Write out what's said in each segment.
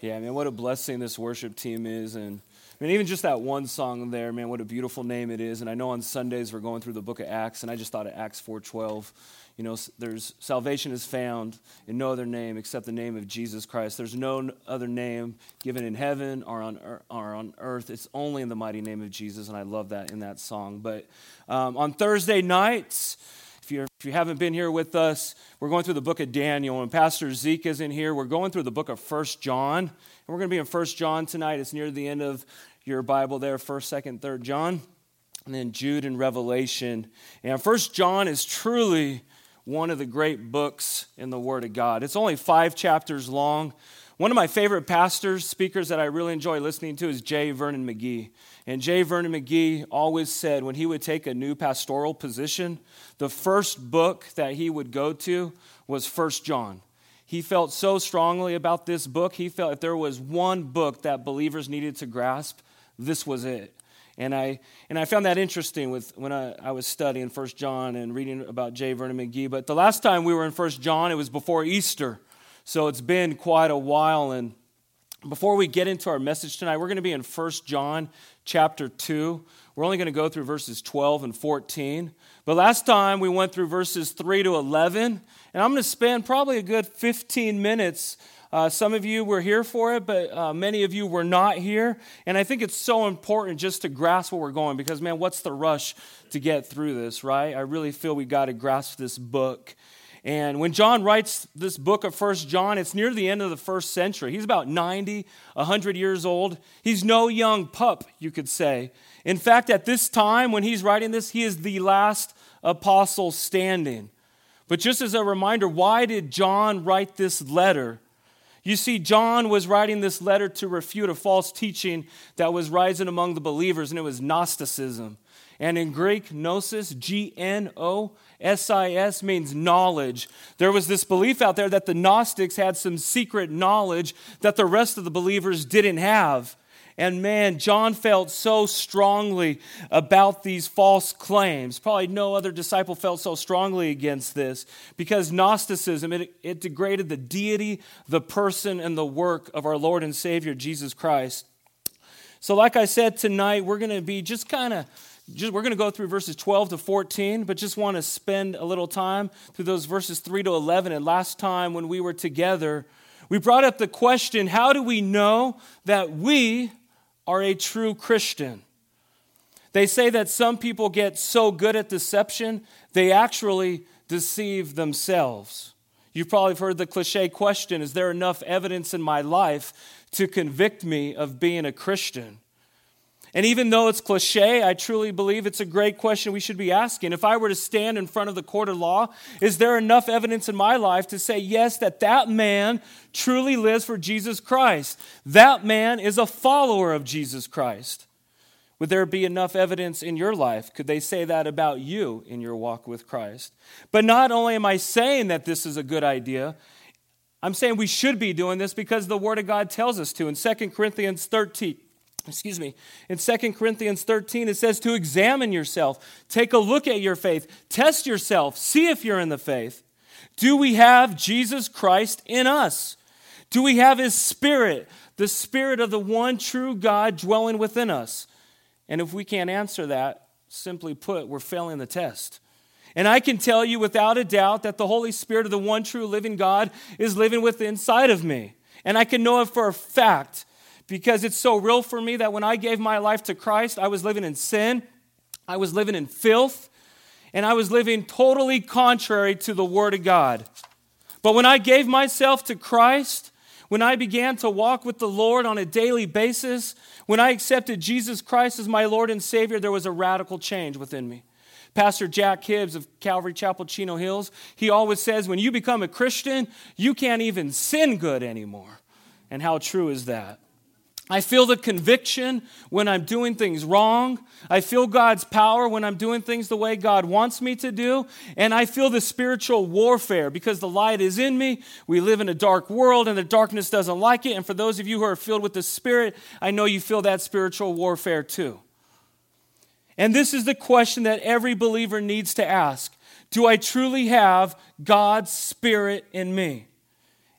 Yeah, man, what a blessing this worship team is. And I mean, even just that one song there, man, what a beautiful name it is. And I know on Sundays we're going through the book of Acts, and I just thought of Acts 4:12. You know, there's salvation is found in no other name except the name of Jesus Christ. There's no other name given in heaven or on earth. It's only in the mighty name of Jesus, and I love that in that song. But on Thursday nights, if you haven't been here with us, we're going through the book of Daniel. And Pastor Zeke is in here. We're going through the book of 1 John. And we're going to be in 1 John tonight. It's near the end of your Bible there, 1st, 2nd, 3rd John. And then Jude and Revelation. And 1 John is truly one of the great books in the Word of God. It's only 5 chapters long. One of my favorite speakers that I really enjoy listening to is J. Vernon McGee. And J. Vernon McGee always said when he would take a new pastoral position, the first book that he would go to was 1 John. He felt so strongly about this book. He felt if there was one book that believers needed to grasp, this was it. And I found that interesting when I was studying 1 John and reading about J. Vernon McGee. But the last time we were in 1 John, it was before Easter. So it's been quite a while. And before we get into our message tonight, we're going to be in 1 John chapter 2. We're only going to go through verses 12 and 14. But last time we went through verses 3 to 11. And I'm going to spend probably a good 15 minutes. Some of you were here for it, but many of you were not here. And I think it's so important just to grasp where we're going because, man, what's the rush to get through this, right? I really feel we got to grasp this book. And when John writes this book of 1 John, it's near the end of the first century. He's about 90, 100 years old. He's no young pup, you could say. In fact, at this time when he's writing this, he is the last apostle standing. But just as a reminder, why did John write this letter? You see, John was writing this letter to refute a false teaching that was rising among the believers, and it was Gnosticism. And in Greek, gnosis, Gnosis, means knowledge. There was this belief out there that the Gnostics had some secret knowledge that the rest of the believers didn't have. And man, John felt so strongly about these false claims. Probably no other disciple felt so strongly against this because Gnosticism, it degraded the deity, the person, and the work of our Lord and Savior, Jesus Christ. So like I said, tonight we're going to be we're going to go through verses 12 to 14, but just want to spend a little time through those verses 3 to 11. And last time when we were together, we brought up the question, how do we know that we are a true Christian? They say that some people get so good at deception, they actually deceive themselves. You've probably heard the cliche question, is there enough evidence in my life to convict me of being a Christian? And even though it's cliche, I truly believe it's a great question we should be asking. If I were to stand in front of the court of law, is there enough evidence in my life to say, yes, that man truly lives for Jesus Christ? That man is a follower of Jesus Christ. Would there be enough evidence in your life? Could they say that about you in your walk with Christ? But not only am I saying that this is a good idea, I'm saying we should be doing this because the Word of God tells us to. In 2 Corinthians 13, it says to examine yourself, take a look at your faith, test yourself, see if you're in the faith. Do we have Jesus Christ in us? Do we have His Spirit, the Spirit of the one true God dwelling within us? And if we can't answer that, simply put, we're failing the test. And I can tell you without a doubt that the Holy Spirit of the one true living God is living within inside of me. And I can know it for a fact because it's so real for me that when I gave my life to Christ, I was living in sin, I was living in filth, and I was living totally contrary to the Word of God. But when I gave myself to Christ, when I began to walk with the Lord on a daily basis, when I accepted Jesus Christ as my Lord and Savior, there was a radical change within me. Pastor Jack Hibbs of Calvary Chapel Chino Hills, he always says, when you become a Christian, you can't even sin good anymore. And how true is that? I feel the conviction when I'm doing things wrong. I feel God's power when I'm doing things the way God wants me to do. And I feel the spiritual warfare because the light is in me. We live in a dark world and the darkness doesn't like it. And for those of you who are filled with the Spirit, I know you feel that spiritual warfare too. And this is the question that every believer needs to ask. Do I truly have God's Spirit in me?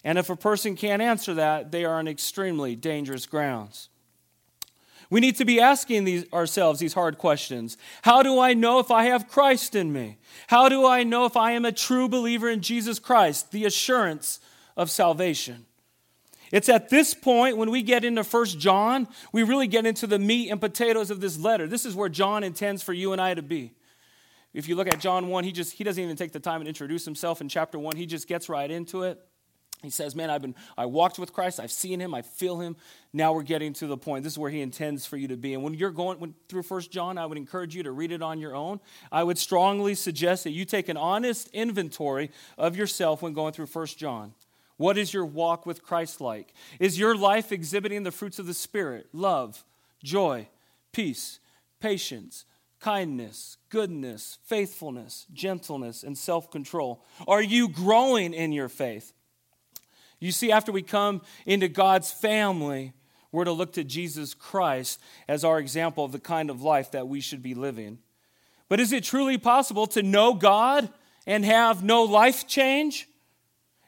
And if a person can't answer that, they are on extremely dangerous grounds. We need to be asking ourselves these hard questions. How do I know if I have Christ in me? How do I know if I am a true believer in Jesus Christ? The assurance of salvation. It's at this point when we get into 1 John, we really get into the meat and potatoes of this letter. This is where John intends for you and I to be. If you look at John 1, he doesn't even take the time to introduce himself in chapter 1. He just gets right into it. He says, man, I walked with Christ, I've seen him, I feel him. Now we're getting to the point. This is where he intends for you to be. And when you're going through 1 John, I would encourage you to read it on your own. I would strongly suggest that you take an honest inventory of yourself when going through 1 John. What is your walk with Christ like? Is your life exhibiting the fruits of the Spirit? Love, joy, peace, patience, kindness, goodness, faithfulness, gentleness, and self-control. Are you growing in your faith? You see, after we come into God's family, we're to look to Jesus Christ as our example of the kind of life that we should be living. But is it truly possible to know God and have no life change?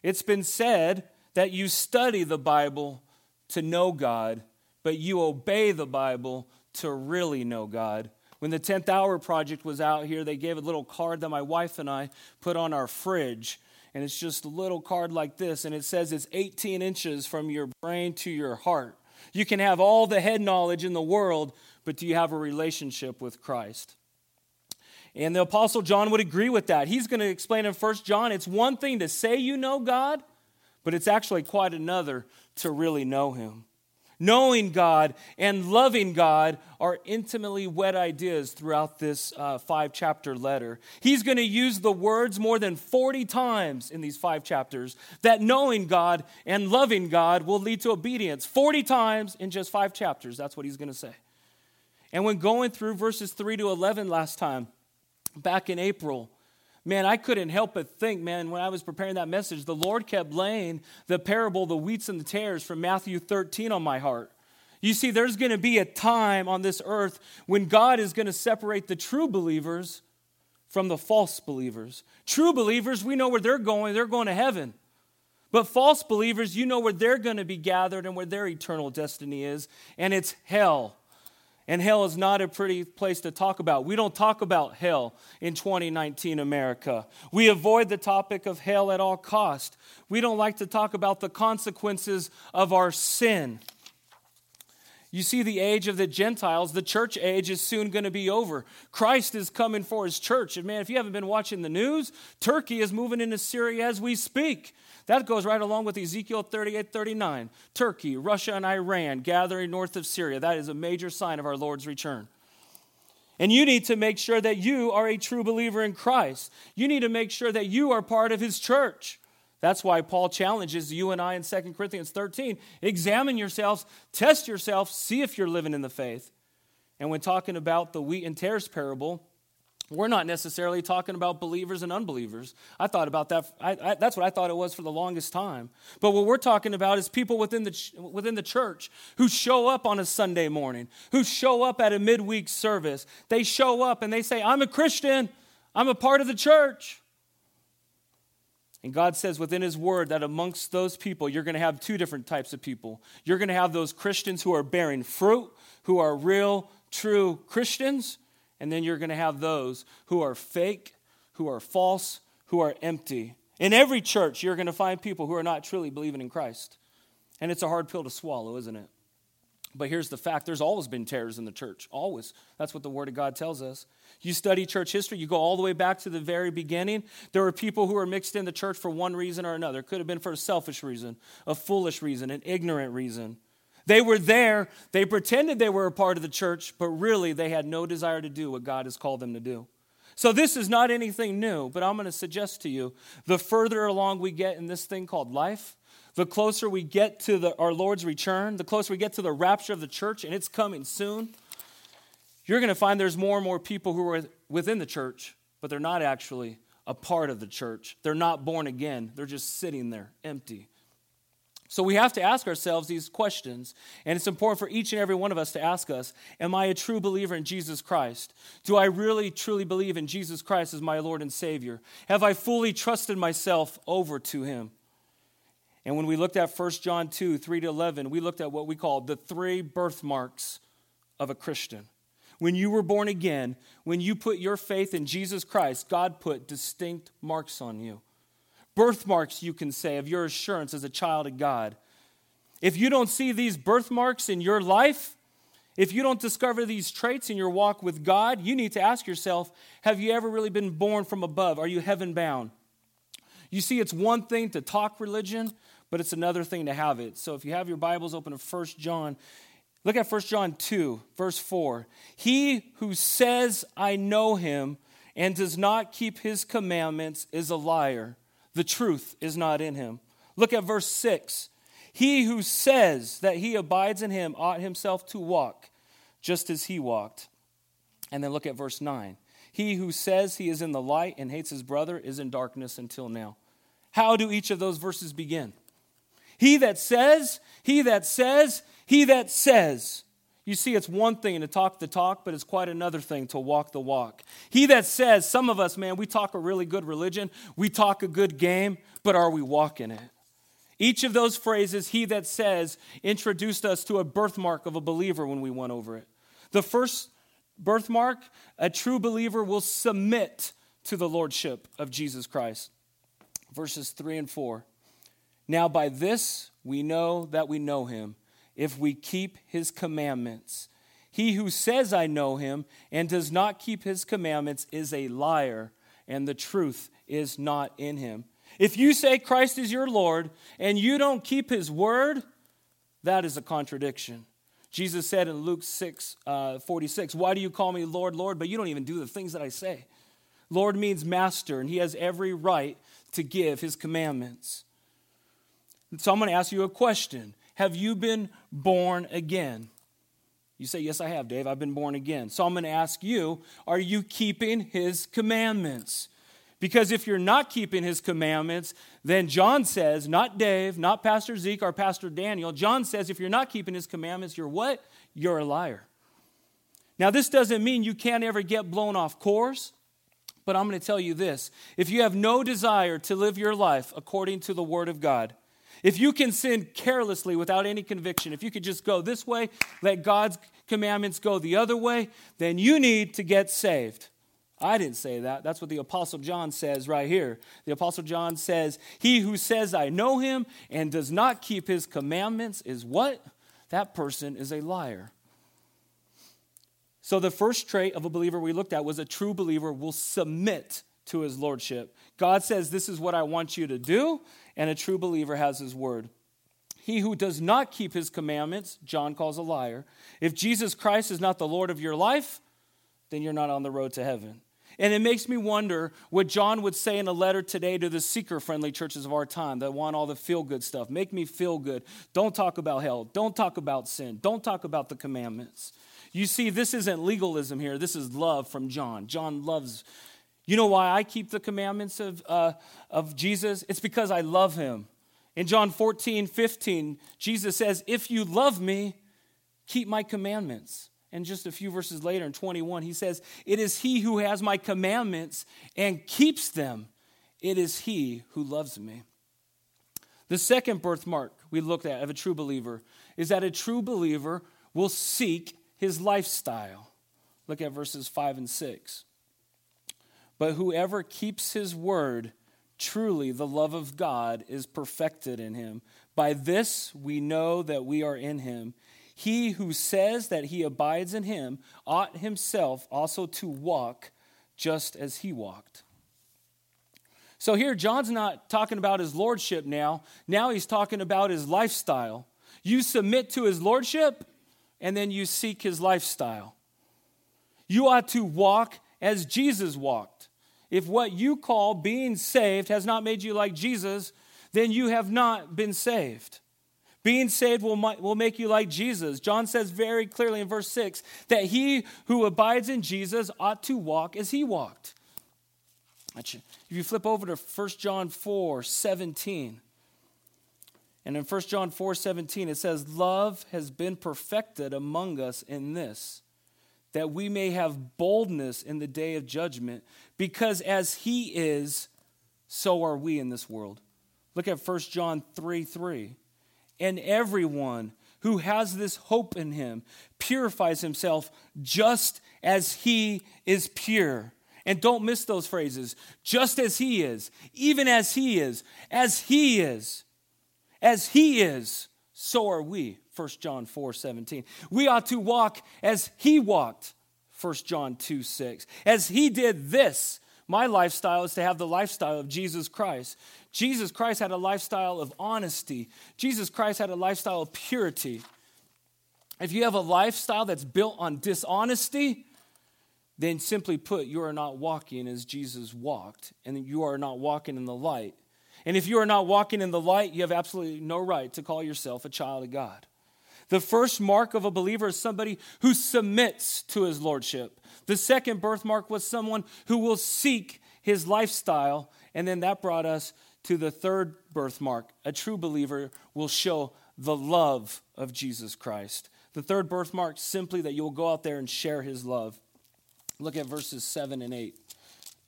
It's been said that you study the Bible to know God, but you obey the Bible to really know God. When the 10th Hour Project was out here, they gave a little card that my wife and I put on our fridge. And it's just a little card like this, and it says it's 18 inches from your brain to your heart. You can have all the head knowledge in the world, but do you have a relationship with Christ? And the Apostle John would agree with that. He's going to explain in 1 John, it's one thing to say you know God, but it's actually quite another to really know him. Knowing God and loving God are intimately wed ideas throughout this 5-chapter letter. He's going to use the words more than 40 times in these 5 chapters that knowing God and loving God will lead to obedience. 40 times in just 5 chapters, that's what he's going to say. And when going through verses 3 to 11 last time, back in April, man, I couldn't help but think, man, when I was preparing that message, the Lord kept laying the parable, the wheats and the tares from Matthew 13 on my heart. You see, there's going to be a time on this earth when God is going to separate the true believers from the false believers. True believers, we know where they're going to heaven. But false believers, you know where they're going to be gathered and where their eternal destiny is, and it's hell. And hell is not a pretty place to talk about. We don't talk about hell in 2019 America. We avoid the topic of hell at all cost. We don't like to talk about the consequences of our sin. You see, the age of the Gentiles, the church age, is soon going to be over. Christ is coming for his church. And man, if you haven't been watching the news, Turkey is moving into Syria as we speak. That goes right along with Ezekiel 38:39. Turkey, Russia, and Iran gathering north of Syria. That is a major sign of our Lord's return. And you need to make sure that you are a true believer in Christ. You need to make sure that you are part of his church. That's why Paul challenges you and I in 2 Corinthians 13. Examine yourselves, test yourselves, see if you're living in the faith. And when talking about the wheat and tares parable, we're not necessarily talking about believers and unbelievers. I thought about that. That's what I thought it was for the longest time. But what we're talking about is people within the church who show up on a Sunday morning, who show up at a midweek service. They show up and they say, I'm a Christian. I'm a part of the church. And God says within his word that amongst those people, you're going to have two different types of people. You're going to have those Christians who are bearing fruit, who are real, true Christians. And then you're going to have those who are fake, who are false, who are empty. In every church, you're going to find people who are not truly believing in Christ. And it's a hard pill to swallow, isn't it? But here's the fact, there's always been tares in the church, always. That's what the Word of God tells us. You study church history, you go all the way back to the very beginning. There were people who were mixed in the church for one reason or another. It could have been for a selfish reason, a foolish reason, an ignorant reason. They were there, they pretended they were a part of the church, but really they had no desire to do what God has called them to do. So this is not anything new, but I'm going to suggest to you, the further along we get in this thing called life, the closer we get to our Lord's return, the closer we get to the rapture of the church, and it's coming soon, you're going to find there's more and more people who are within the church, but they're not actually a part of the church. They're not born again. They're just sitting there empty. So we have to ask ourselves these questions, and it's important for each and every one of us to ask us, am I a true believer in Jesus Christ? Do I really, truly believe in Jesus Christ as my Lord and Savior? Have I fully trusted myself over to him? And when we looked at 1 John 2, 3-11, we looked at what we call the three birthmarks of a Christian. When you were born again, when you put your faith in Jesus Christ, God put distinct marks on you. Birthmarks, you can say, of your assurance as a child of God. If you don't see these birthmarks in your life, if you don't discover these traits in your walk with God, you need to ask yourself, have you ever really been born from above? Are you heaven-bound? You see, it's one thing to talk religion, but it's another thing to have it. So if you have your Bibles open to 1 John, look at 1 John 2, verse 4. He who says, I know him, and does not keep his commandments is a liar. The truth is not in him. Look at verse 6. He who says that he abides in him ought himself to walk, just as he walked. And then look at verse 9. He who says he is in the light and hates his brother is in darkness until now. How do each of those verses begin? He that says, he that says, he that says. You see, it's one thing to talk the talk, but it's quite another thing to walk the walk. He that says, some of us, man, we talk a really good religion, we talk a good game, but are we walking it? Each of those phrases, he that says, introduced us to a birthmark of a believer when we went over it. The first birthmark, a true believer will submit to the lordship of Jesus Christ. Verses 3 and 4. Now by this we know that we know him, if we keep his commandments. He who says I know him and does not keep his commandments is a liar, and the truth is not in him. If you say Christ is your Lord and you don't keep his word, that is a contradiction. Jesus said in Luke 6, 46, why do you call me Lord, Lord, but you don't even do the things that I say? Lord means master, and he has every right to give his commandments. So I'm going to ask you a question. Have you been born again? You say, yes, I have, Dave. I've been born again. So I'm going to ask you, are you keeping his commandments? Because if you're not keeping his commandments, then John says, not Dave, not Pastor Zeke or Pastor Daniel, John says if you're not keeping his commandments, you're what? You're a liar. Now, this doesn't mean you can't ever get blown off course, but I'm going to tell you this. If you have no desire to live your life according to the Word of God, if you can sin carelessly without any conviction, if you could just go this way, let God's commandments go the other way, then you need to get saved. I didn't say that. That's what the Apostle John says right here. The Apostle John says, he who says I know him and does not keep his commandments is what? That person is a liar. So the first trait of a believer we looked at was a true believer will submit to his lordship. God says, this is what I want you to do, and a true believer has his word. He who does not keep his commandments, John calls a liar. If Jesus Christ is not the Lord of your life, then you're not on the road to heaven. And it makes me wonder what John would say in a letter today to the seeker-friendly churches of our time that want all the feel-good stuff. Make me feel good. Don't talk about hell. Don't talk about sin. Don't talk about the commandments. You see, this isn't legalism here. This is love from John. John loves. You know why I keep the commandments of Jesus? It's because I love him. In John 14, 15, Jesus says, if you love me, keep my commandments. And just a few verses later in 21, he says, it is he who has my commandments and keeps them. It is he who loves me. The second birthmark we looked at of a true believer is that a true believer will seek his lifestyle. Look at verses 5 and 6. But whoever keeps his word, truly the love of God is perfected in him. By this we know that we are in him. He who says that he abides in him ought himself also to walk just as he walked. So here, John's not talking about his lordship now. Now he's talking about his lifestyle. You submit to his lordship, and then you seek his lifestyle. You ought to walk as Jesus walked. If what you call being saved has not made you like Jesus, then you have not been saved. Being saved will make you like Jesus. John says very clearly in verse 6 that he who abides in Jesus ought to walk as he walked. If you flip over to 1 John 4, 17, and in 1 John 4, 17 it says, love has been perfected among us in this, that we may have boldness in the day of judgment, because as he is, so are we in this world. Look at 1 John 3:3. And everyone who has this hope in him purifies himself just as he is pure. And don't miss those phrases. Just as he is, even as he is, as he is, as he is, so are we. 1 John 4:17. We ought to walk as he walked. 1 John 2:6. As he did this, my lifestyle is to have the lifestyle of Jesus Christ. Jesus Christ had a lifestyle of honesty. Jesus Christ had a lifestyle of purity. If you have a lifestyle that's built on dishonesty, then simply put, you are not walking as Jesus walked, and you are not walking in the light. And if you are not walking in the light, you have absolutely no right to call yourself a child of God. The first mark of a believer is somebody who submits to his lordship. The second birthmark was someone who will seek his lifestyle. And then that brought us to the third birthmark. A true believer will show the love of Jesus Christ. The third birthmark, simply that you'll go out there and share his love. Look at verses 7 and 8.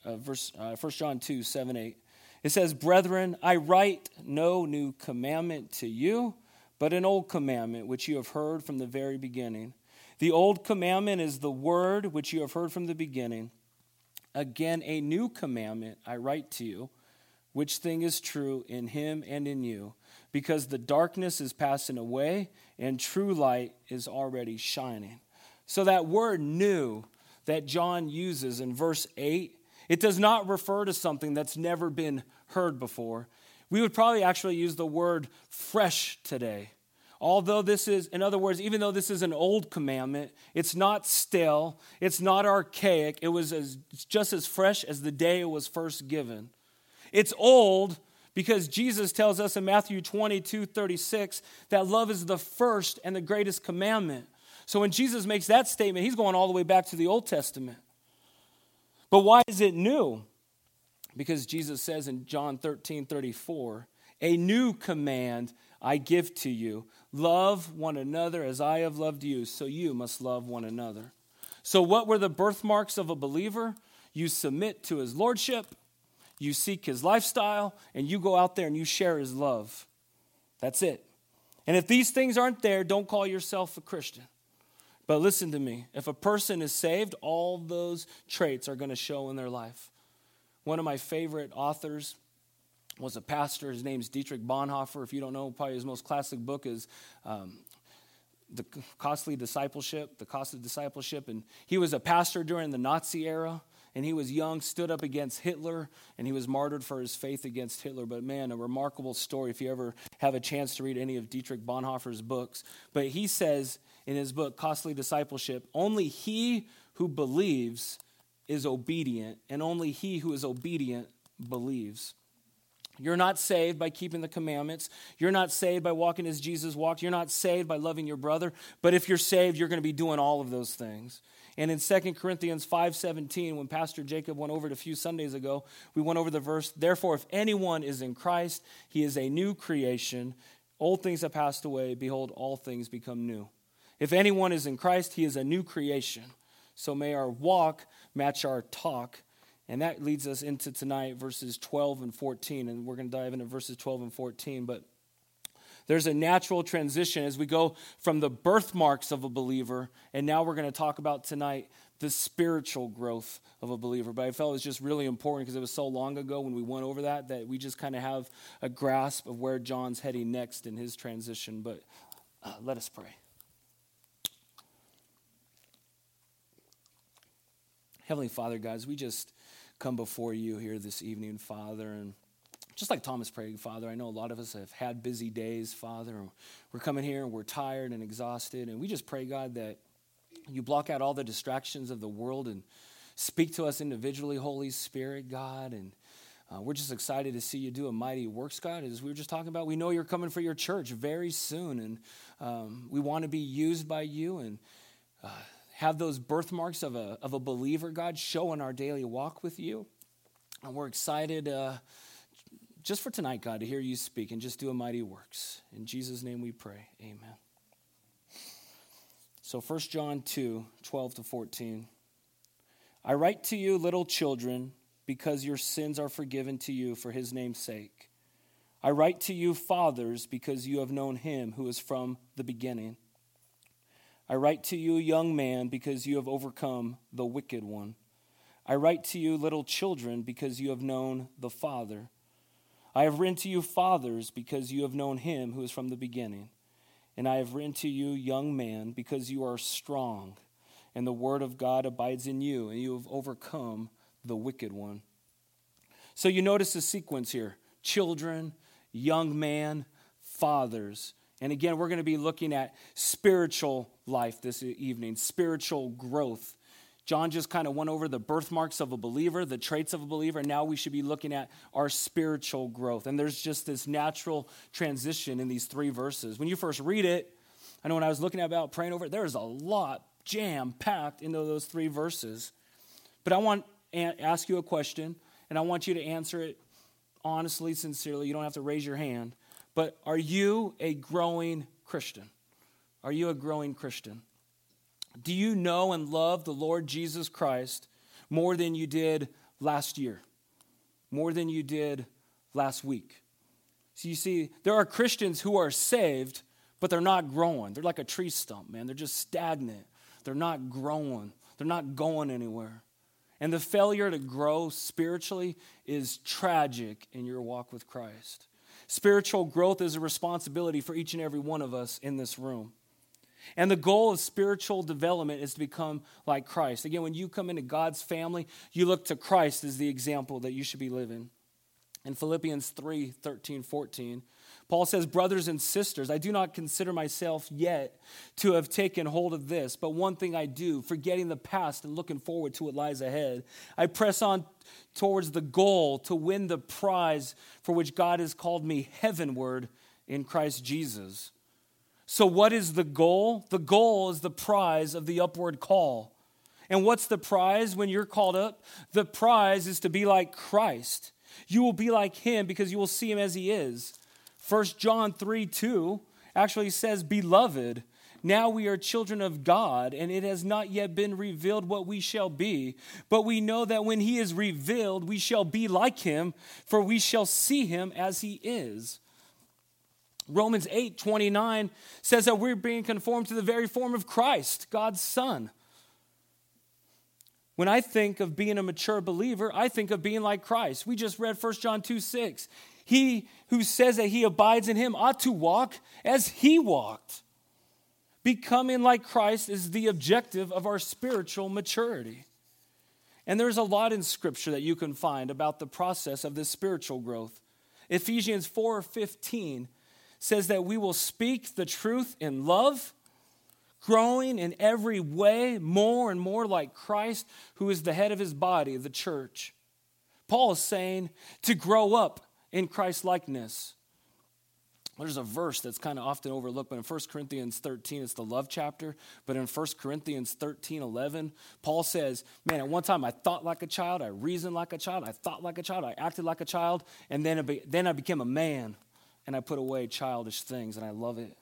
1 John 2, 7, 8. It says, Brethren, I write no new commandment to you, but an old commandment which you have heard from the very beginning. The old commandment is the word which you have heard from the beginning. Again, a new commandment I write to you, which thing is true in him and in you, because the darkness is passing away and true light is already shining. So that word new that John uses in verse 8, it does not refer to something that's never been heard before. We would probably actually use the word fresh today. Although this is, in other words, even though this is an old commandment, it's not stale, it's not archaic. It was just as fresh as the day it was first given. It's old because Jesus tells us in Matthew 22:36 that love is the first and the greatest commandment. So when Jesus makes that statement, he's going all the way back to the Old Testament. But why is it new? Because Jesus says in John 13:34, a new command I give to you. Love one another as I have loved you, so you must love one another. So what were the birthmarks of a believer? You submit to his lordship, you seek his lifestyle, and you go out there and you share his love. That's it. And if these things aren't there, don't call yourself a Christian. But listen to me. If a person is saved, all those traits are going to show in their life. One of my favorite authors was a pastor. His name's Dietrich Bonhoeffer. If you don't know, probably his most classic book is The Cost of Discipleship. And he was a pastor during the Nazi era, and he was young, stood up against Hitler, and he was martyred for his faith against Hitler. But man, a remarkable story if you ever have a chance to read any of Dietrich Bonhoeffer's books. But he says in his book, Costly Discipleship, only he who believes is obedient, and only he who is obedient believes. You're not saved by keeping the commandments. You're not saved by walking as Jesus walked. You're not saved by loving your brother. But if you're saved, you're going to be doing all of those things. And in 2 Corinthians 5:17, when Pastor Jacob went over it a few Sundays ago, we went over the verse, Therefore, if anyone is in Christ, he is a new creation. Old things have passed away. Behold, all things become new. If anyone is in Christ, he is a new creation. So may our walk match our talk. And that leads us into tonight, verses 12 and 14. And we're going to dive into verses 12 and 14. But there's a natural transition as we go from the birthmarks of a believer. And now we're going to talk about tonight the spiritual growth of a believer. But I felt it was just really important because it was so long ago when we went over that we just kind of have a grasp of where John's heading next in his transition. But let us pray. Heavenly Father, guys, we just come before you here this evening, Father, and just like Thomas prayed, Father, I know a lot of us have had busy days, Father, and we're coming here and we're tired and exhausted, and we just pray, God, that you block out all the distractions of the world and speak to us individually, Holy Spirit, God, and we're just excited to see you do a mighty works, God. As we were just talking about, we know you're coming for your church very soon, and we want to be used by you, and have those birthmarks of a believer, God, show in our daily walk with you. And we're excited just for tonight, God, to hear you speak and just do a mighty works. In Jesus' name we pray, amen. So 1 John 2, 12 to 14. I write to you, little children, because your sins are forgiven to you for his name's sake. I write to you, fathers, because you have known him who is from the beginning. I write to you, young man, because you have overcome the wicked one. I write to you, little children, because you have known the Father. I have written to you, fathers, because you have known him who is from the beginning. And I have written to you, young man, because you are strong, and the word of God abides in you, and you have overcome the wicked one. So you notice the sequence here. Children, young man, fathers. And again, we're going to be looking at spiritual life this evening, spiritual growth. John just kind of went over the birthmarks of a believer, the traits of a believer, and now we should be looking at our spiritual growth. And there's just this natural transition in these three verses. When you first read it, I know when I was looking about praying over it, there's a lot jam-packed into those three verses. But I want to ask you a question, and I want you to answer it honestly, sincerely. You don't have to raise your hand. But are you a growing Christian? Are you a growing Christian? Do you know and love the Lord Jesus Christ more than you did last year? More than you did last week? So you see, there are Christians who are saved, but they're not growing. They're like a tree stump, man. They're just stagnant. They're not growing. They're not going anywhere. And the failure to grow spiritually is tragic in your walk with Christ. Spiritual growth is a responsibility for each and every one of us in this room. And the goal of spiritual development is to become like Christ. Again, when you come into God's family, you look to Christ as the example that you should be living. In Philippians 3:13-14, Paul says, brothers and sisters, I do not consider myself yet to have taken hold of this, but one thing I do, forgetting the past and looking forward to what lies ahead, I press on towards the goal to win the prize for which God has called me heavenward in Christ Jesus. So what is the goal? The goal is the prize of the upward call. And what's the prize when you're called up? The prize is to be like Christ. You will be like him because you will see him as he is. 1 John 3:2 actually says, beloved, now we are children of God, and it has not yet been revealed what we shall be. But we know that when he is revealed, we shall be like him, for we shall see him as he is. Romans 8:29 says that we're being conformed to the very form of Christ, God's Son. When I think of being a mature believer, I think of being like Christ. We just read 1 John 2:6. He who says that he abides in him ought to walk as he walked. Becoming like Christ is the objective of our spiritual maturity. And there's a lot in Scripture that you can find about the process of this spiritual growth. Ephesians 4:15 says that we will speak the truth in love, growing in every way more and more like Christ, who is the head of his body, the church. Paul is saying to grow up in Christ-likeness. There's a verse that's kind of often overlooked, but in 1 Corinthians 13, it's the love chapter. But in 1 Corinthians 13:11, Paul says, man, at one time I thought like a child, I reasoned like a child, I thought like a child, I acted like a child, and then I became a man, and I put away childish things, and I love it.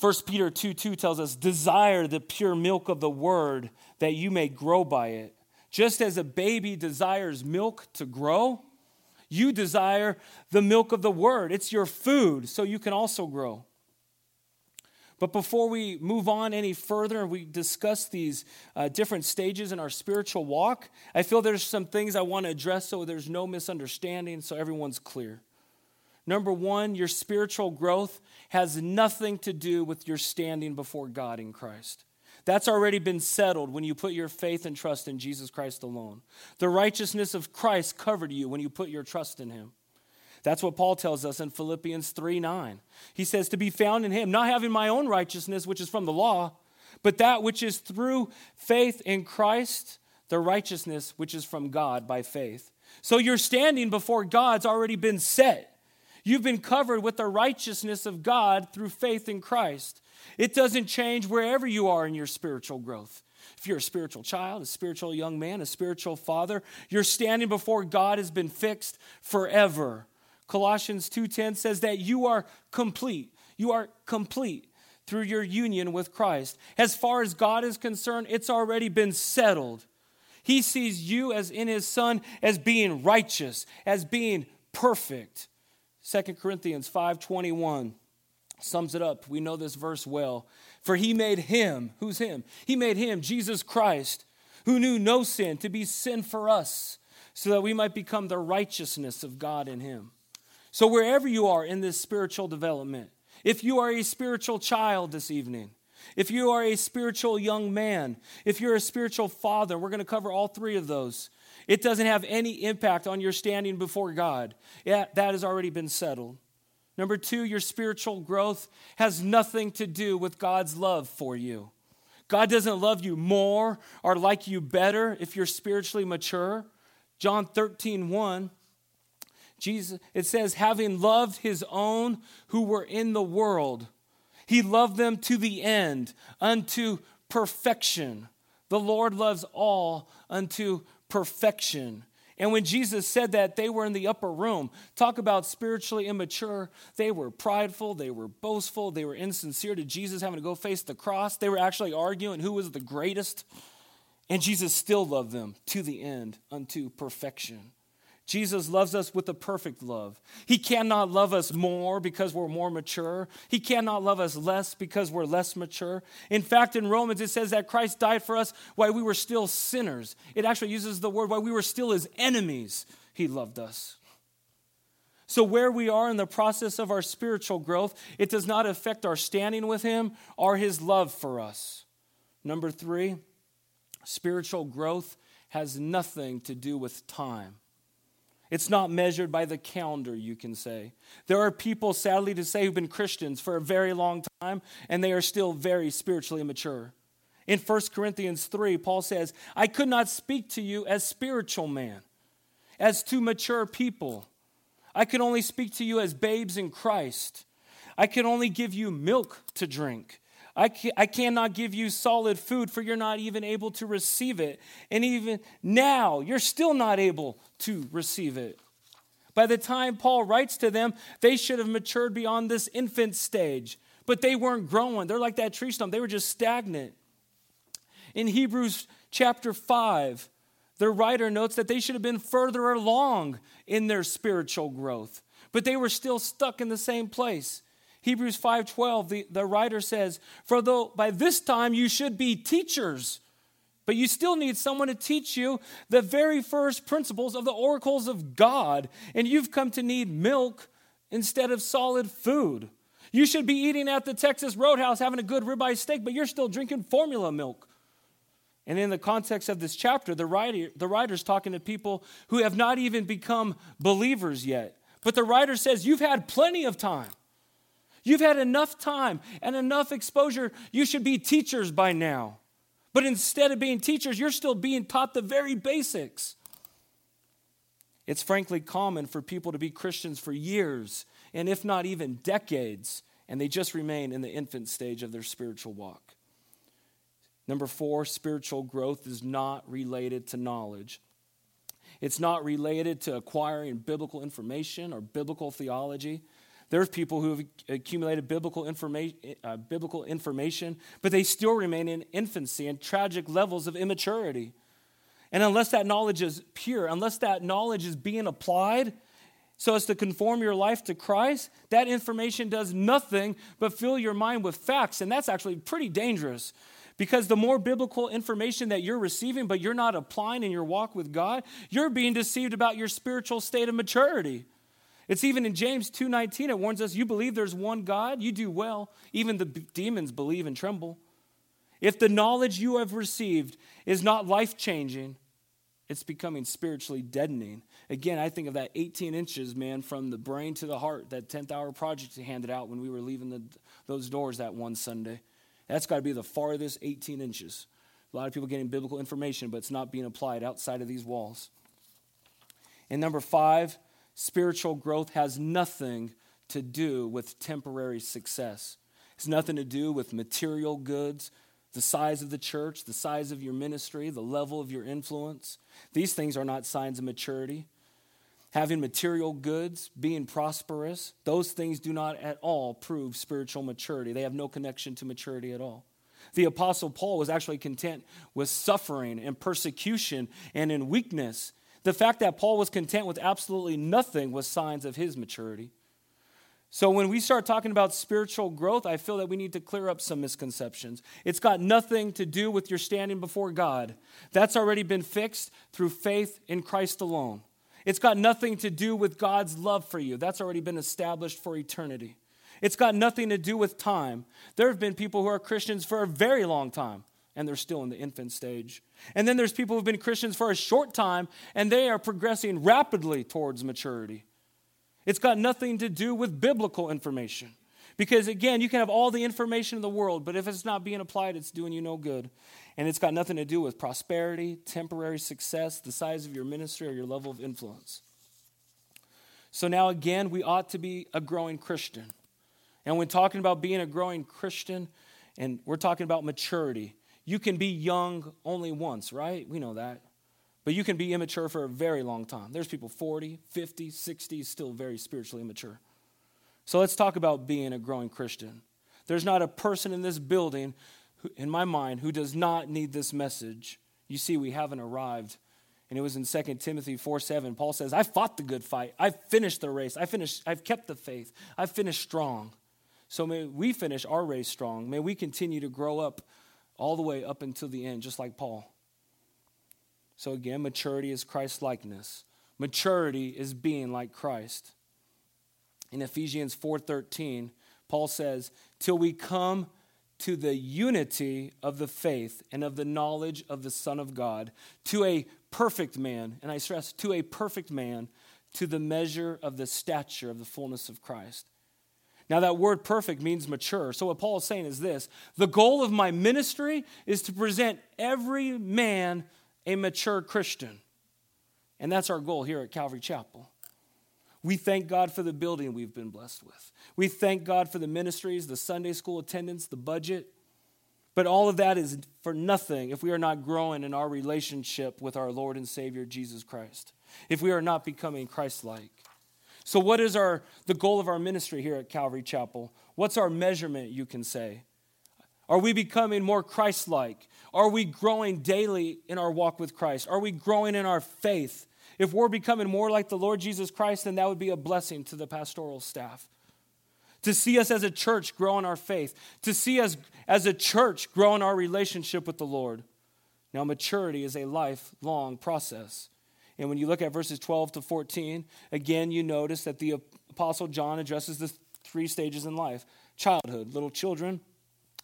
1 Peter 2:2 tells us, desire the pure milk of the word that you may grow by it. Just as a baby desires milk to grow, you desire the milk of the word. It's your food, so you can also grow. But before we move on any further and we discuss these different stages in our spiritual walk, I feel there's some things I want to address so there's no misunderstanding, so everyone's clear. Number one, your spiritual growth has nothing to do with your standing before God in Christ. That's already been settled when you put your faith and trust in Jesus Christ alone. The righteousness of Christ covered you when you put your trust in him. That's what Paul tells us in Philippians 3:9. He says, to be found in him, not having my own righteousness, which is from the law, but that which is through faith in Christ, the righteousness which is from God by faith. So your standing before God's already been set. You've been covered with the righteousness of God through faith in Christ. It doesn't change wherever you are in your spiritual growth. If you're a spiritual child, a spiritual young man, a spiritual father, your standing before God has been fixed forever. Colossians 2:10 says that you are complete. You are complete through your union with Christ. As far as God is concerned, it's already been settled. He sees you as in his Son as being righteous, as being perfect. 2 Corinthians 5:21 sums it up. We know this verse well. For he made him, who's him? He made him, Jesus Christ, who knew no sin, to be sin for us, so that we might become the righteousness of God in him. So wherever you are in this spiritual development, if you are a spiritual child this evening, if you are a spiritual young man, if you're a spiritual father, we're going to cover all three of those. It doesn't have any impact on your standing before God. Yeah, that has already been settled. Number two, your spiritual growth has nothing to do with God's love for you. God doesn't love you more or like you better if you're spiritually mature. John 13:1, Jesus, it says, having loved his own who were in the world, he loved them to the end, unto perfection. The Lord loves all unto perfection. And when Jesus said that, they were in the upper room. Talk about spiritually immature. They were prideful. They were boastful. They were insincere to Jesus, having to go face the cross. They were actually arguing who was the greatest. And Jesus still loved them to the end, unto perfection. Jesus loves us with a perfect love. He cannot love us more because we're more mature. He cannot love us less because we're less mature. In fact, in Romans, it says that Christ died for us while we were still sinners. It actually uses the word, while we were still his enemies, he loved us. So where we are in the process of our spiritual growth, it does not affect our standing with him or his love for us. Number three, spiritual growth has nothing to do with time. It's not measured by the calendar, you can say. There are people, sadly to say, who've been Christians for a very long time, and they are still very spiritually immature. In 1 Corinthians 3, Paul says, I could not speak to you as spiritual man, as to mature people. I could only speak to you as babes in Christ. I could only give you milk to drink. I cannot give you solid food, for you're not even able to receive it. And even now, you're still not able to receive it. By the time Paul writes to them, they should have matured beyond this infant stage. But they weren't growing. They're like that tree stump. They were just stagnant. In Hebrews chapter 5, the writer notes that they should have been further along in their spiritual growth. But they were still stuck in the same place. Hebrews 5:12, the writer says, for though by this time you should be teachers, but you still need someone to teach you the very first principles of the oracles of God, and you've come to need milk instead of solid food. You should be eating at the Texas Roadhouse, having a good ribeye steak, but you're still drinking formula milk. And in the context of this chapter, the writer's talking to people who have not even become believers yet. But the writer says, you've had plenty of time. You've had enough time and enough exposure. You should be teachers by now. But instead of being teachers, you're still being taught the very basics. It's frankly common for people to be Christians for years, and if not even decades, and they just remain in the infant stage of their spiritual walk. Number four, spiritual growth is not related to knowledge. It's not related to acquiring biblical information or biblical theology. There's people who have accumulated biblical information, but they still remain in infancy and tragic levels of immaturity. And unless that knowledge is pure, unless that knowledge is being applied so as to conform your life to Christ, that information does nothing but fill your mind with facts. And that's actually pretty dangerous, because the more biblical information that you're receiving but you're not applying in your walk with God, you're being deceived about your spiritual state of maturity. It's even in James 2:19, it warns us, you believe there's one God, you do well. Even the demons believe and tremble. If the knowledge you have received is not life-changing, it's becoming spiritually deadening. Again, I think of that 18 inches, man, from the brain to the heart, that 10th Hour Project handed out when we were leaving those doors that one Sunday. That's got to be the farthest 18 inches. A lot of people getting biblical information, but it's not being applied outside of these walls. And number five, spiritual growth has nothing to do with temporary success. It's nothing to do with material goods, the size of the church, the size of your ministry, the level of your influence. These things are not signs of maturity. Having material goods, being prosperous, those things do not at all prove spiritual maturity. They have no connection to maturity at all. The Apostle Paul was actually content with suffering and persecution and in weakness. The fact that Paul was content with absolutely nothing was signs of his maturity. So when we start talking about spiritual growth, I feel that we need to clear up some misconceptions. It's got nothing to do with your standing before God. That's already been fixed through faith in Christ alone. It's got nothing to do with God's love for you. That's already been established for eternity. It's got nothing to do with time. There have been people who are Christians for a very long time, and they're still in the infant stage. And then there's people who've been Christians for a short time, and they are progressing rapidly towards maturity. It's got nothing to do with biblical information. Because again, you can have all the information in the world, but if it's not being applied, it's doing you no good. And it's got nothing to do with prosperity, temporary success, the size of your ministry, or your level of influence. So now again, we ought to be a growing Christian. And when talking about being a growing Christian, and we're talking about maturity, you can be young only once, right? We know that. But you can be immature for a very long time. There's people 40, 50, 60, still very spiritually immature. So let's talk about being a growing Christian. There's not a person in this building, who, in my mind, who does not need this message. You see, we haven't arrived. And it was in 2 Timothy 4:7. Paul says, I fought the good fight. I've finished the race. I've kept the faith. I've finished strong. So may we finish our race strong. May we continue to grow up all the way up until the end, just like Paul. So again, maturity is Christ-likeness. Maturity is being like Christ. In Ephesians 4:13, Paul says, till we come to the unity of the faith and of the knowledge of the Son of God, to a perfect man, and I stress, to a perfect man, to the measure of the stature of the fullness of Christ. Now that word perfect means mature. So what Paul is saying is this, the goal of my ministry is to present every man a mature Christian. And that's our goal here at Calvary Chapel. We thank God for the building we've been blessed with. We thank God for the ministries, the Sunday school attendance, the budget. But all of that is for nothing if we are not growing in our relationship with our Lord and Savior, Jesus Christ. If we are not becoming Christ-like. So what is the goal of our ministry here at Calvary Chapel? What's our measurement, you can say? Are we becoming more Christ-like? Are we growing daily in our walk with Christ? Are we growing in our faith? If we're becoming more like the Lord Jesus Christ, then that would be a blessing to the pastoral staff. To see us as a church grow in our faith. To see us as a church grow in our relationship with the Lord. Now, maturity is a lifelong process. And when you look at verses 12 to 14, again, you notice that the Apostle John addresses the three stages in life. Childhood, little children,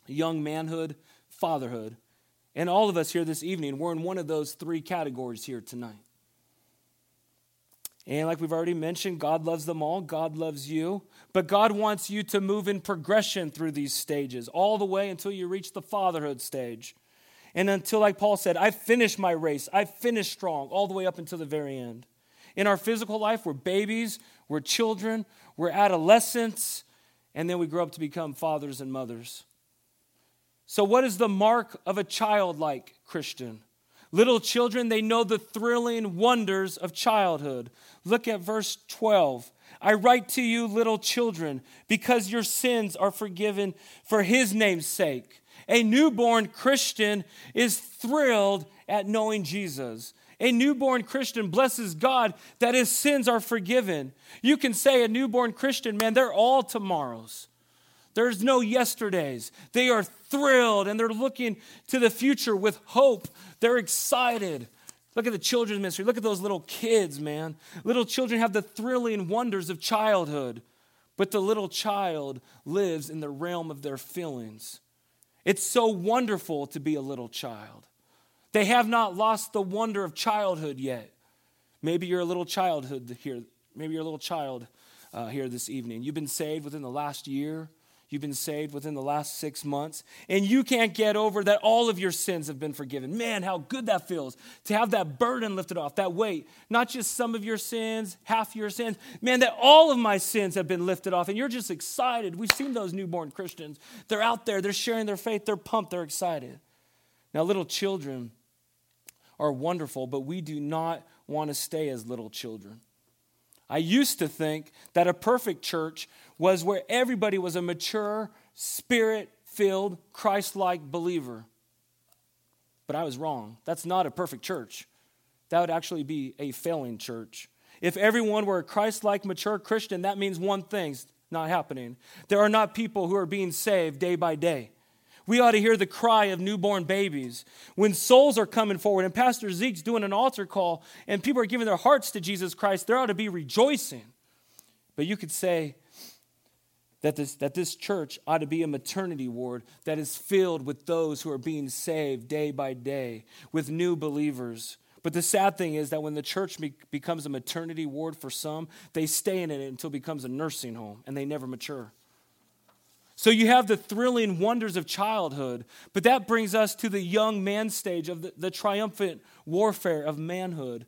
young manhood, fatherhood. And all of us here this evening, we're in one of those three categories here tonight. And like we've already mentioned, God loves them all. God loves you. But God wants you to move in progression through these stages, all the way until you reach the fatherhood stage. And until, like Paul said, I finished my race. I finished strong, all the way up until the very end. In our physical life, we're babies, we're children, we're adolescents, and then we grow up to become fathers and mothers. So what is the mark of a childlike Christian? Little children, they know the thrilling wonders of childhood. Look at verse 12. I write to you, little children, because your sins are forgiven for his name's sake. A newborn Christian is thrilled at knowing Jesus. A newborn Christian blesses God that his sins are forgiven. You can say a newborn Christian, man, they're all tomorrows. There's no yesterdays. They are thrilled, and they're looking to the future with hope. They're excited. Look at the children's ministry. Look at those little kids, man. Little children have the thrilling wonders of childhood, but the little child lives in the realm of their feelings. It's so wonderful to be a little child. They have not lost the wonder of childhood yet. Maybe you're a little childhood here. Maybe you're a little child here this evening. You've been saved within the last year. You've been saved within the last 6 months, and you can't get over that all of your sins have been forgiven. Man, how good that feels to have that burden lifted off, that weight. Not just some of your sins, half your sins. Man, that all of my sins have been lifted off, and you're just excited. We've seen those newborn Christians. They're out there. They're sharing their faith. They're pumped. They're excited. Now, little children are wonderful, but we do not want to stay as little children. I used to think that a perfect church was where everybody was a mature, spirit-filled, Christ-like believer. But I was wrong. That's not a perfect church. That would actually be a failing church. If everyone were a Christ-like, mature Christian, that means one thing. Not happening. There are not people who are being saved day by day. We ought to hear the cry of newborn babies. When souls are coming forward and Pastor Zeke's doing an altar call and people are giving their hearts to Jesus Christ, there ought to be rejoicing. But you could say that this church ought to be a maternity ward that is filled with those who are being saved day by day, with new believers. But the sad thing is that when the church becomes a maternity ward for some, they stay in it until it becomes a nursing home, and they never mature. So you have the thrilling wonders of childhood, but that brings us to the young man stage of the triumphant warfare of manhood.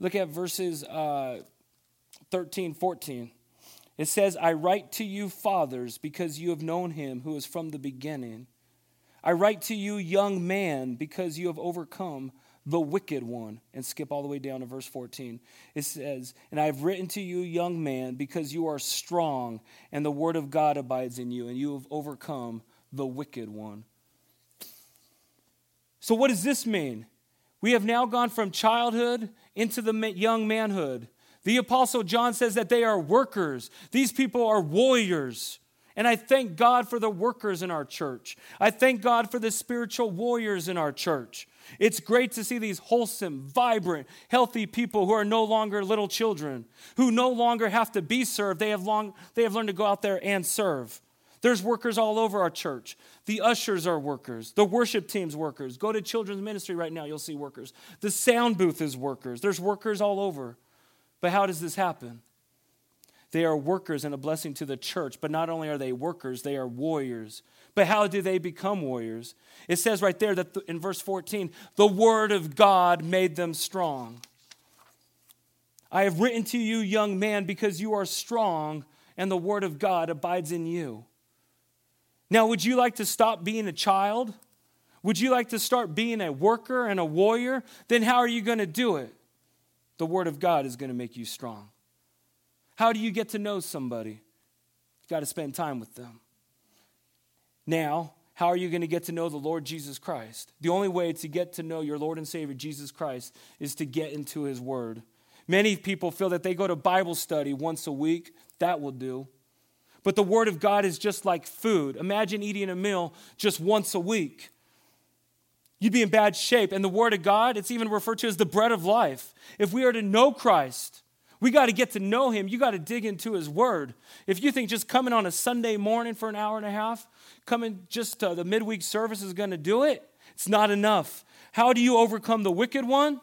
Look at verses 13, 14. It says, I write to you, fathers, because you have known him who is from the beginning. I write to you, young man, because you have overcome the wicked one. And skip all the way down to verse 14. It says, and I have written to you, young man, because you are strong, and the word of God abides in you, and you have overcome the wicked one. So what does this mean? We have now gone from childhood into the young manhood. The Apostle John says that they are workers. These people are warriors. And I thank God for the workers in our church. I thank God for the spiritual warriors in our church. It's great to see these wholesome, vibrant, healthy people who are no longer little children, who no longer have to be served. They have learned to go out there and serve. There's workers all over our church. The ushers are workers. The worship team's workers. Go to children's ministry right now, you'll see workers. The sound booth is workers. There's workers all over. But how does this happen? They are workers and a blessing to the church, but not only are they workers, they are warriors. But how do they become warriors? It says right there that in verse 14, the word of God made them strong. I have written to you, young man, because you are strong and the word of God abides in you. Now, would you like to stop being a child? Would you like to start being a worker and a warrior? Then how are you going to do it? The word of God is going to make you strong. How do you get to know somebody? You've got to spend time with them. Now, how are you going to get to know the Lord Jesus Christ? The only way to get to know your Lord and Savior Jesus Christ is to get into his word. Many people feel that they go to Bible study once a week. That will do. But the word of God is just like food. Imagine eating a meal just once a week. You'd be in bad shape. And the word of God, it's even referred to as the bread of life. If we are to know Christ, we got to get to know him. You got to dig into his word. If you think just coming on a Sunday morning for an hour and a half, coming just to the midweek service is going to do it, it's not enough. How do you overcome the wicked one?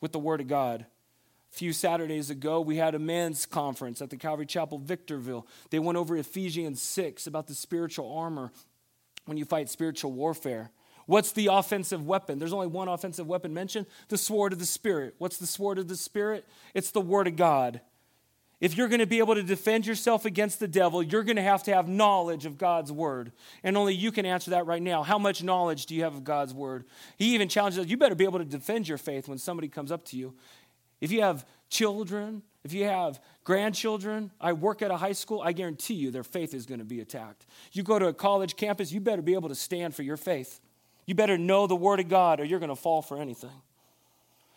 With the word of God. A few Saturdays ago, we had a men's conference at the Calvary Chapel, Victorville. They went over Ephesians 6 about the spiritual armor when you fight spiritual warfare. What's the offensive weapon? There's only one offensive weapon mentioned, the sword of the Spirit. What's the sword of the Spirit? It's the word of God. If you're going to be able to defend yourself against the devil, you're going to have knowledge of God's word. And only you can answer that right now. How much knowledge do you have of God's word? He even challenges us, you better be able to defend your faith when somebody comes up to you. If you have children, if you have grandchildren, I work at a high school, I guarantee you their faith is going to be attacked. You go to a college campus, you better be able to stand for your faith. You better know the word of God or you're going to fall for anything.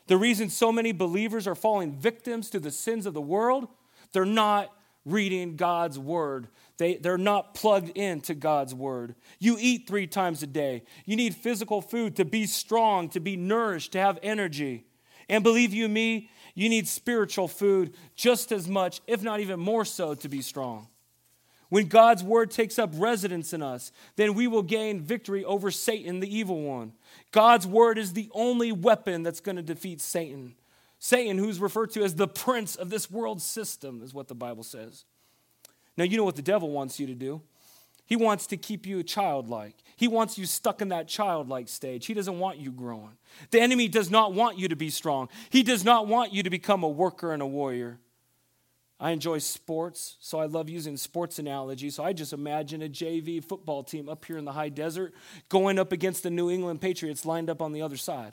The reason so many believers are falling victims to the sins of the world, they're not reading God's word. They're not plugged into God's word. You eat 3 times a day. You need physical food to be strong, to be nourished, to have energy. And believe you me, you need spiritual food just as much, if not even more so, to be strong. When God's word takes up residence in us, then we will gain victory over Satan, the evil one. God's word is the only weapon that's going to defeat Satan. Satan, who's referred to as the prince of this world system, is what the Bible says. Now, you know what the devil wants you to do. He wants to keep you childlike. He wants you stuck in that childlike stage. He doesn't want you growing. The enemy does not want you to be strong. He does not want you to become a worker and a warrior. I enjoy sports, so I love using sports analogies. So I just imagine a JV football team up here in the high desert going up against the New England Patriots lined up on the other side.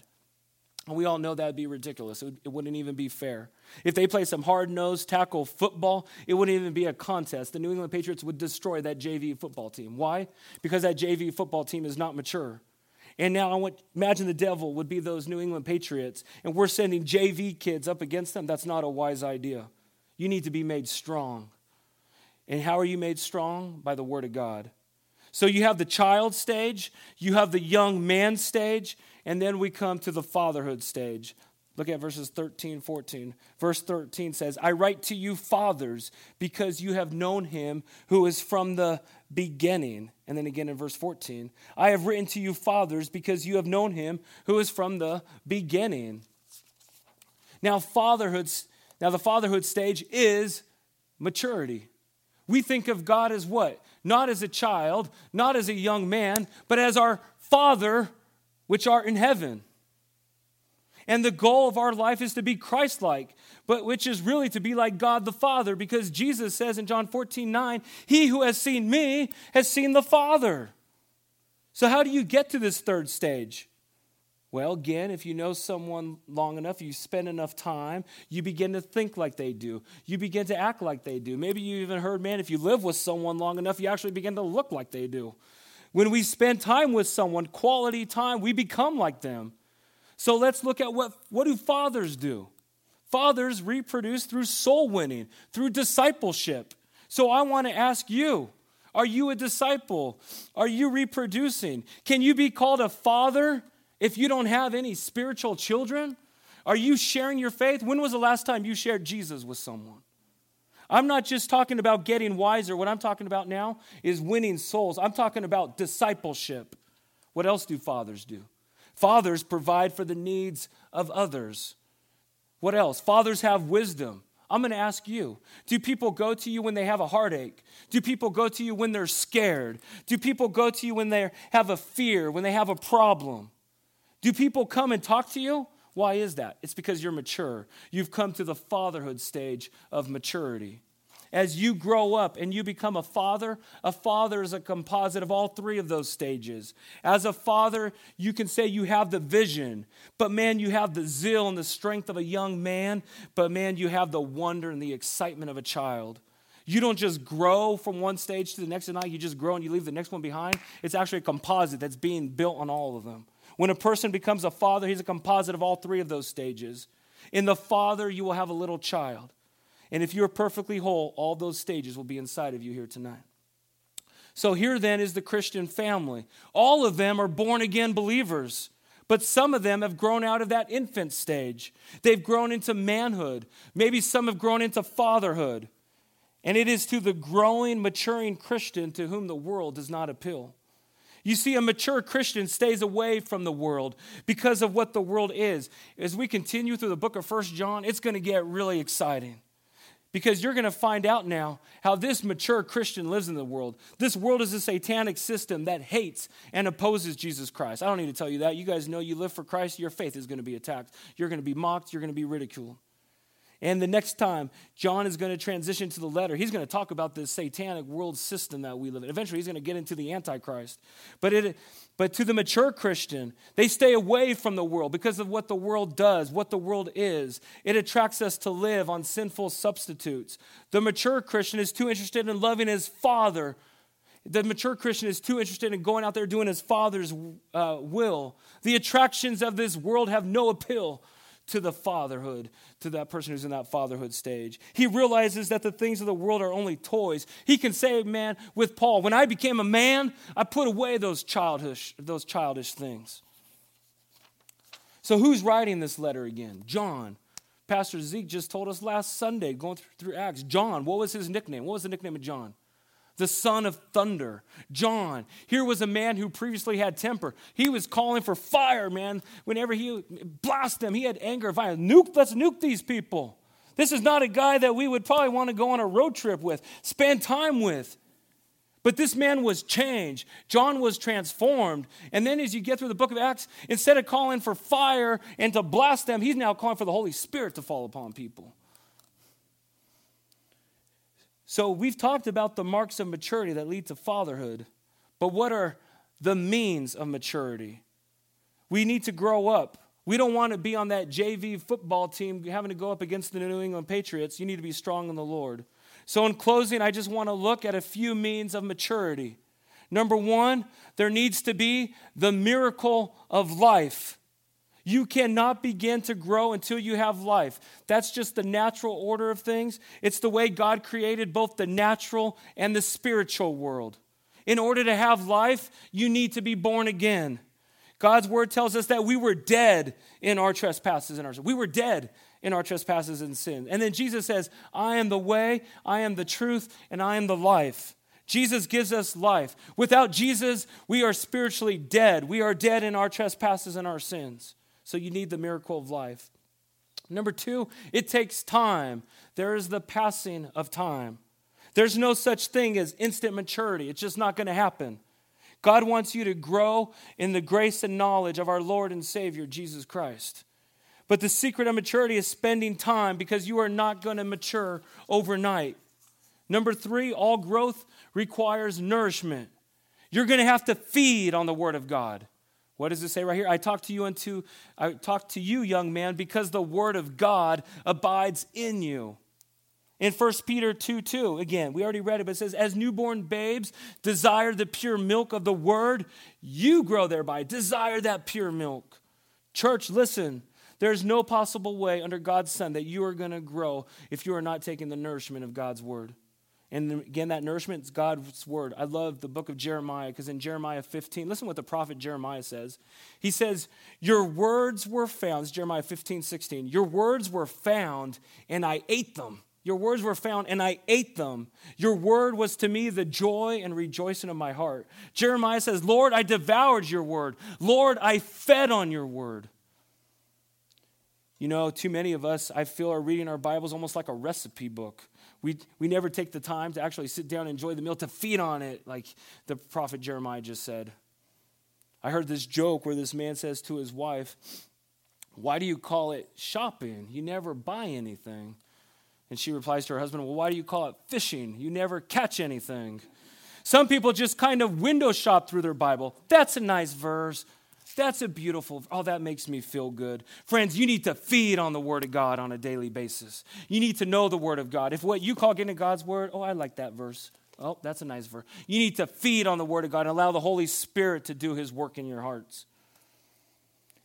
And we all know that would be ridiculous. It wouldn't even be fair. If they play some hard-nosed tackle football, it wouldn't even be a contest. The New England Patriots would destroy that JV football team. Why? Because that JV football team is not mature. And now imagine the devil would be those New England Patriots, and we're sending JV kids up against them. That's not a wise idea. You need to be made strong. And how are you made strong? By the Word of God. So you have the child stage, you have the young man stage, and then we come to the fatherhood stage. Look at verses 13, 14. Verse 13 says, I write to you, fathers, because you have known him who is from the beginning. And then again in verse 14, I have written to you, fathers, because you have known him who is from the beginning. Now the fatherhood stage is maturity. We think of God as what? Not as a child, not as a young man, but as our Father, which art in heaven. And the goal of our life is to be Christ-like, but which is really to be like God the Father, because Jesus says in John 14:9, he who has seen me has seen the Father. So how do you get to this third stage? Well, again, if you know someone long enough, you spend enough time, you begin to think like they do. You begin to act like they do. Maybe you even heard, man, if you live with someone long enough, you actually begin to look like they do. When we spend time with someone, quality time, we become like them. So let's look at what do fathers do? Fathers reproduce through soul winning, through discipleship. So I want to ask you, are you a disciple? Are you reproducing? Can you be called a father? If you don't have any spiritual children, are you sharing your faith? When was the last time you shared Jesus with someone? I'm not just talking about getting wiser. What I'm talking about now is winning souls. I'm talking about discipleship. What else do fathers do? Fathers provide for the needs of others. What else? Fathers have wisdom. I'm going to ask you, do people go to you when they have a heartache? Do people go to you when they're scared? Do people go to you when they have a fear, when they have a problem? Do people come and talk to you? Why is that? It's because you're mature. You've come to the fatherhood stage of maturity. As you grow up and you become a father is a composite of all three of those stages. As a father, you can say you have the vision, but man, you have the zeal and the strength of a young man, but man, you have the wonder and the excitement of a child. You don't just grow from one stage to the next, and you just grow and you leave the next one behind. It's actually a composite that's being built on all of them. When a person becomes a father, he's a composite of all three of those stages. In the father, you will have a little child. And if you're perfectly whole, all those stages will be inside of you here tonight. So here then is the Christian family. All of them are born-again believers, but some of them have grown out of that infant stage. They've grown into manhood. Maybe some have grown into fatherhood. And it is to the growing, maturing Christian to whom the world does not appeal. You see, a mature Christian stays away from the world because of what the world is. As we continue through the book of 1 John, it's going to get really exciting because you're going to find out now how this mature Christian lives in the world. This world is a satanic system that hates and opposes Jesus Christ. I don't need to tell you that. You guys know you live for Christ, your faith is going to be attacked. You're going to be mocked. You're going to be ridiculed. And the next time, John is going to transition to the letter. He's going to talk about this satanic world system that we live in. Eventually, he's going to get into the Antichrist. But to the mature Christian, they stay away from the world because of what the world does, what the world is. It attracts us to live on sinful substitutes. The mature Christian is too interested in loving his father. The mature Christian is too interested in going out there doing his father's will. The attractions of this world have no appeal to the fatherhood, to that person who's in that fatherhood stage. He realizes that the things of the world are only toys. He can say, man, with Paul, when I became a man, I put away those childish things. So who's writing this letter again? John. Pastor Zeke just told us last Sunday, going through Acts. John, what was his nickname? What was the nickname of John? The son of thunder. John, here was a man who previously had temper. He was calling for fire, man. Whenever he blast them, he had anger and violence. Let's nuke these people. This is not a guy that we would probably want to go on a road trip with, spend time with. But this man was changed. John was transformed. And then as you get through the book of Acts, instead of calling for fire and to blast them, he's now calling for the Holy Spirit to fall upon people. So we've talked about the marks of maturity that lead to fatherhood, but what are the means of maturity? We need to grow up. We don't want to be on that JV football team having to go up against the New England Patriots. You need to be strong in the Lord. So in closing, I just want to look at a few means of maturity. Number one, there needs to be the miracle of life. You cannot begin to grow until you have life. That's just the natural order of things. It's the way God created both the natural and the spiritual world. In order to have life, you need to be born again. God's word tells us that we were dead in our trespasses and our sins. We were dead in our trespasses and sins. And then Jesus says, I am the way, I am the truth, and I am the life. Jesus gives us life. Without Jesus, we are spiritually dead. We are dead in our trespasses and our sins. So you need the miracle of life. Number two, it takes time. There is the passing of time. There's no such thing as instant maturity. It's just not going to happen. God wants you to grow in the grace and knowledge of our Lord and Savior, Jesus Christ. But the secret of maturity is spending time, because you are not going to mature overnight. Number three, all growth requires nourishment. You're going to have to feed on the Word of God. What does it say right here? I talk to you, young man, because the word of God abides in you. In 1 Peter 2:2, again, we already read it, but it says, as newborn babes desire the pure milk of the word, you grow thereby. Desire that pure milk. Church, listen, there's no possible way under God's Son that you are going to grow if you are not taking the nourishment of God's word. And again, that nourishment is God's word. I love the book of Jeremiah, because in Jeremiah 15, listen what the prophet Jeremiah says. He says, your words were found, it's Jeremiah 15:16. Your words were found and I ate them. Your words were found and I ate them. Your word was to me the joy and rejoicing of my heart. Jeremiah says, Lord, I devoured your word. Lord, I fed on your word. You know, too many of us, I feel, are reading our Bibles almost like a recipe book. We never take the time to actually sit down and enjoy the meal, to feed on it, like the prophet Jeremiah just said. I heard this joke where this man says to his wife, why do you call it shopping? You never buy anything. And she replies to her husband, well, why do you call it fishing? You never catch anything. Some people just kind of window shop through their Bible. That's a nice verse. That's a beautiful, oh, that makes me feel good. Friends, you need to feed on the Word of God on a daily basis. You need to know the Word of God. If what you call getting to God's Word, oh, I like that verse. Oh, that's a nice verse. You need to feed on the Word of God and allow the Holy Spirit to do His work in your hearts.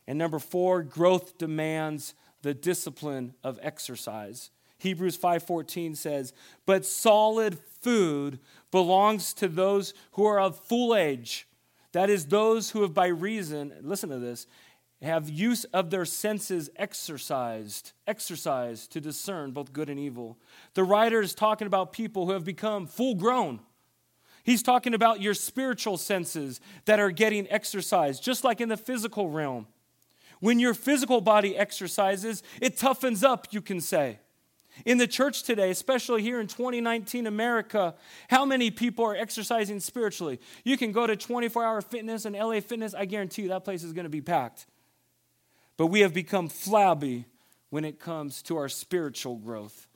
And number four, growth demands the discipline of exercise. Hebrews 5:14 says, but solid food belongs to those who are of full age. That is, those who have by reason, listen to this, have use of their senses exercised to discern both good and evil. The writer is talking about people who have become full grown. He's talking about your spiritual senses that are getting exercised, just like in the physical realm. When your physical body exercises, it toughens up, you can say. In the church today, especially here in 2019 America, how many people are exercising spiritually? You can go to 24 Hour Fitness and LA Fitness. I guarantee you that place is going to be packed. But we have become flabby when it comes to our spiritual growth.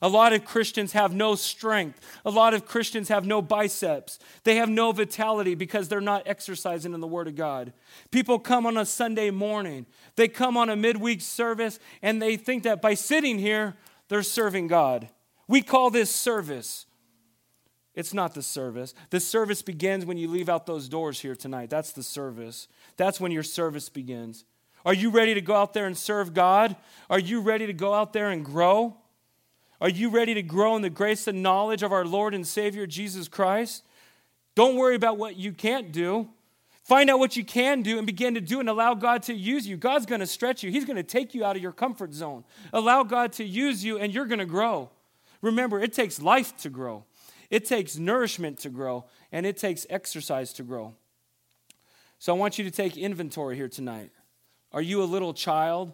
A lot of Christians have no strength. A lot of Christians have no biceps. They have no vitality because they're not exercising in the Word of God. People come on a Sunday morning. They come on a midweek service, and they think that by sitting here, they're serving God. We call this service. It's not the service. The service begins when you leave out those doors here tonight. That's the service. That's when your service begins. Are you ready to go out there and serve God? Are you ready to go out there and grow? Are you ready to grow in the grace and knowledge of our Lord and Savior, Jesus Christ? Don't worry about what you can't do. Find out what you can do and begin to do and allow God to use you. God's going to stretch you. He's going to take you out of your comfort zone. Allow God to use you and you're going to grow. Remember, it takes life to grow. It takes nourishment to grow. And it takes exercise to grow. So I want you to take inventory here tonight. Are you a little child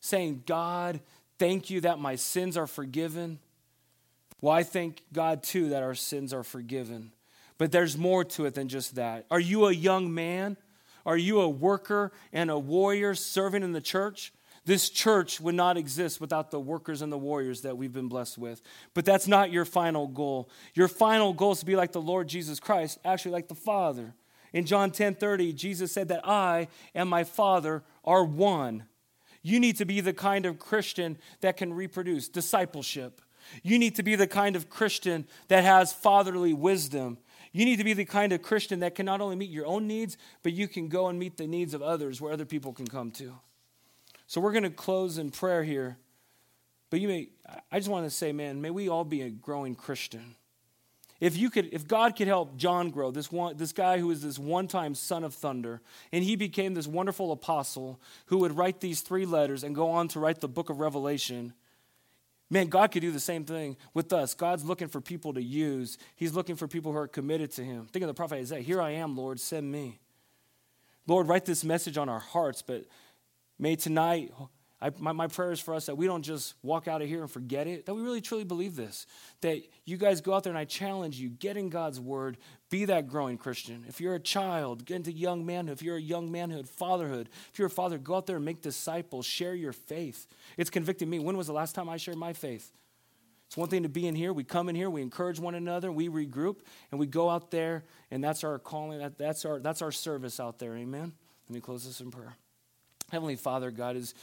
saying, God, thank you that my sins are forgiven? Well, I thank God too that our sins are forgiven. But there's more to it than just that. Are you a young man? Are you a worker and a warrior serving in the church? This church would not exist without the workers and the warriors that we've been blessed with. But that's not your final goal. Your final goal is to be like the Lord Jesus Christ, actually like the Father. In John 10:30, Jesus said that I and my Father are one. You need to be the kind of Christian that can reproduce discipleship. You need to be the kind of Christian that has fatherly wisdom. You need to be the kind of Christian that can not only meet your own needs, but you can go and meet the needs of others where other people can come to. So we're going to close in prayer here. But I just want to say, man, may we all be a growing Christian. If God could help John grow, this guy who was this one-time son of thunder, and he became this wonderful apostle who would write these 3 letters and go on to write the book of Revelation, man, God could do the same thing with us. God's looking for people to use. He's looking for people who are committed to him. Think of the prophet Isaiah, here I am, Lord, send me. Lord, write this message on our hearts, but may tonight... My prayer is for us that we don't just walk out of here and forget it, that we really truly believe this, that you guys go out there, and I challenge you, get in God's word, be that growing Christian. If you're a child, get into young manhood. If you're a young manhood, fatherhood. If you're a father, go out there and make disciples, share your faith. It's convicting me. When was the last time I shared my faith? It's one thing to be in here. We come in here, we encourage one another, we regroup, and we go out there, and that's our calling. That's our service out there, amen? Let me close this in prayer. Heavenly Father, God is...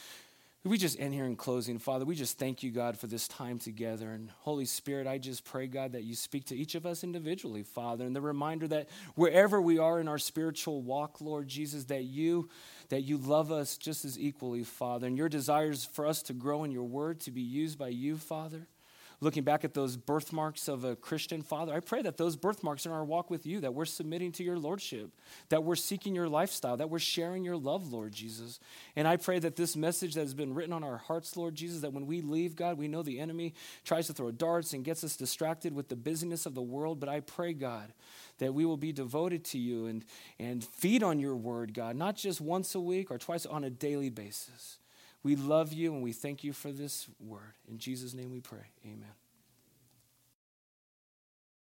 We just end here in closing. Father, we just thank you, God, for this time together. And Holy Spirit, I just pray, God, that you speak to each of us individually, Father. And the reminder that wherever we are in our spiritual walk, Lord Jesus, that you love us just as equally, Father. And your desires for us to grow in your word, to be used by you, Father. Looking back at those birthmarks of a Christian, Father, I pray that those birthmarks in our walk with you, that we're submitting to your lordship, that we're seeking your lifestyle, that we're sharing your love, Lord Jesus. And I pray that this message that has been written on our hearts, Lord Jesus, that when we leave, God, we know the enemy tries to throw darts and gets us distracted with the busyness of the world. But I pray, God, that we will be devoted to you and feed on your word, God, not just once a week or twice, on a daily basis. We love you and we thank you for this word. In Jesus' name we pray. Amen.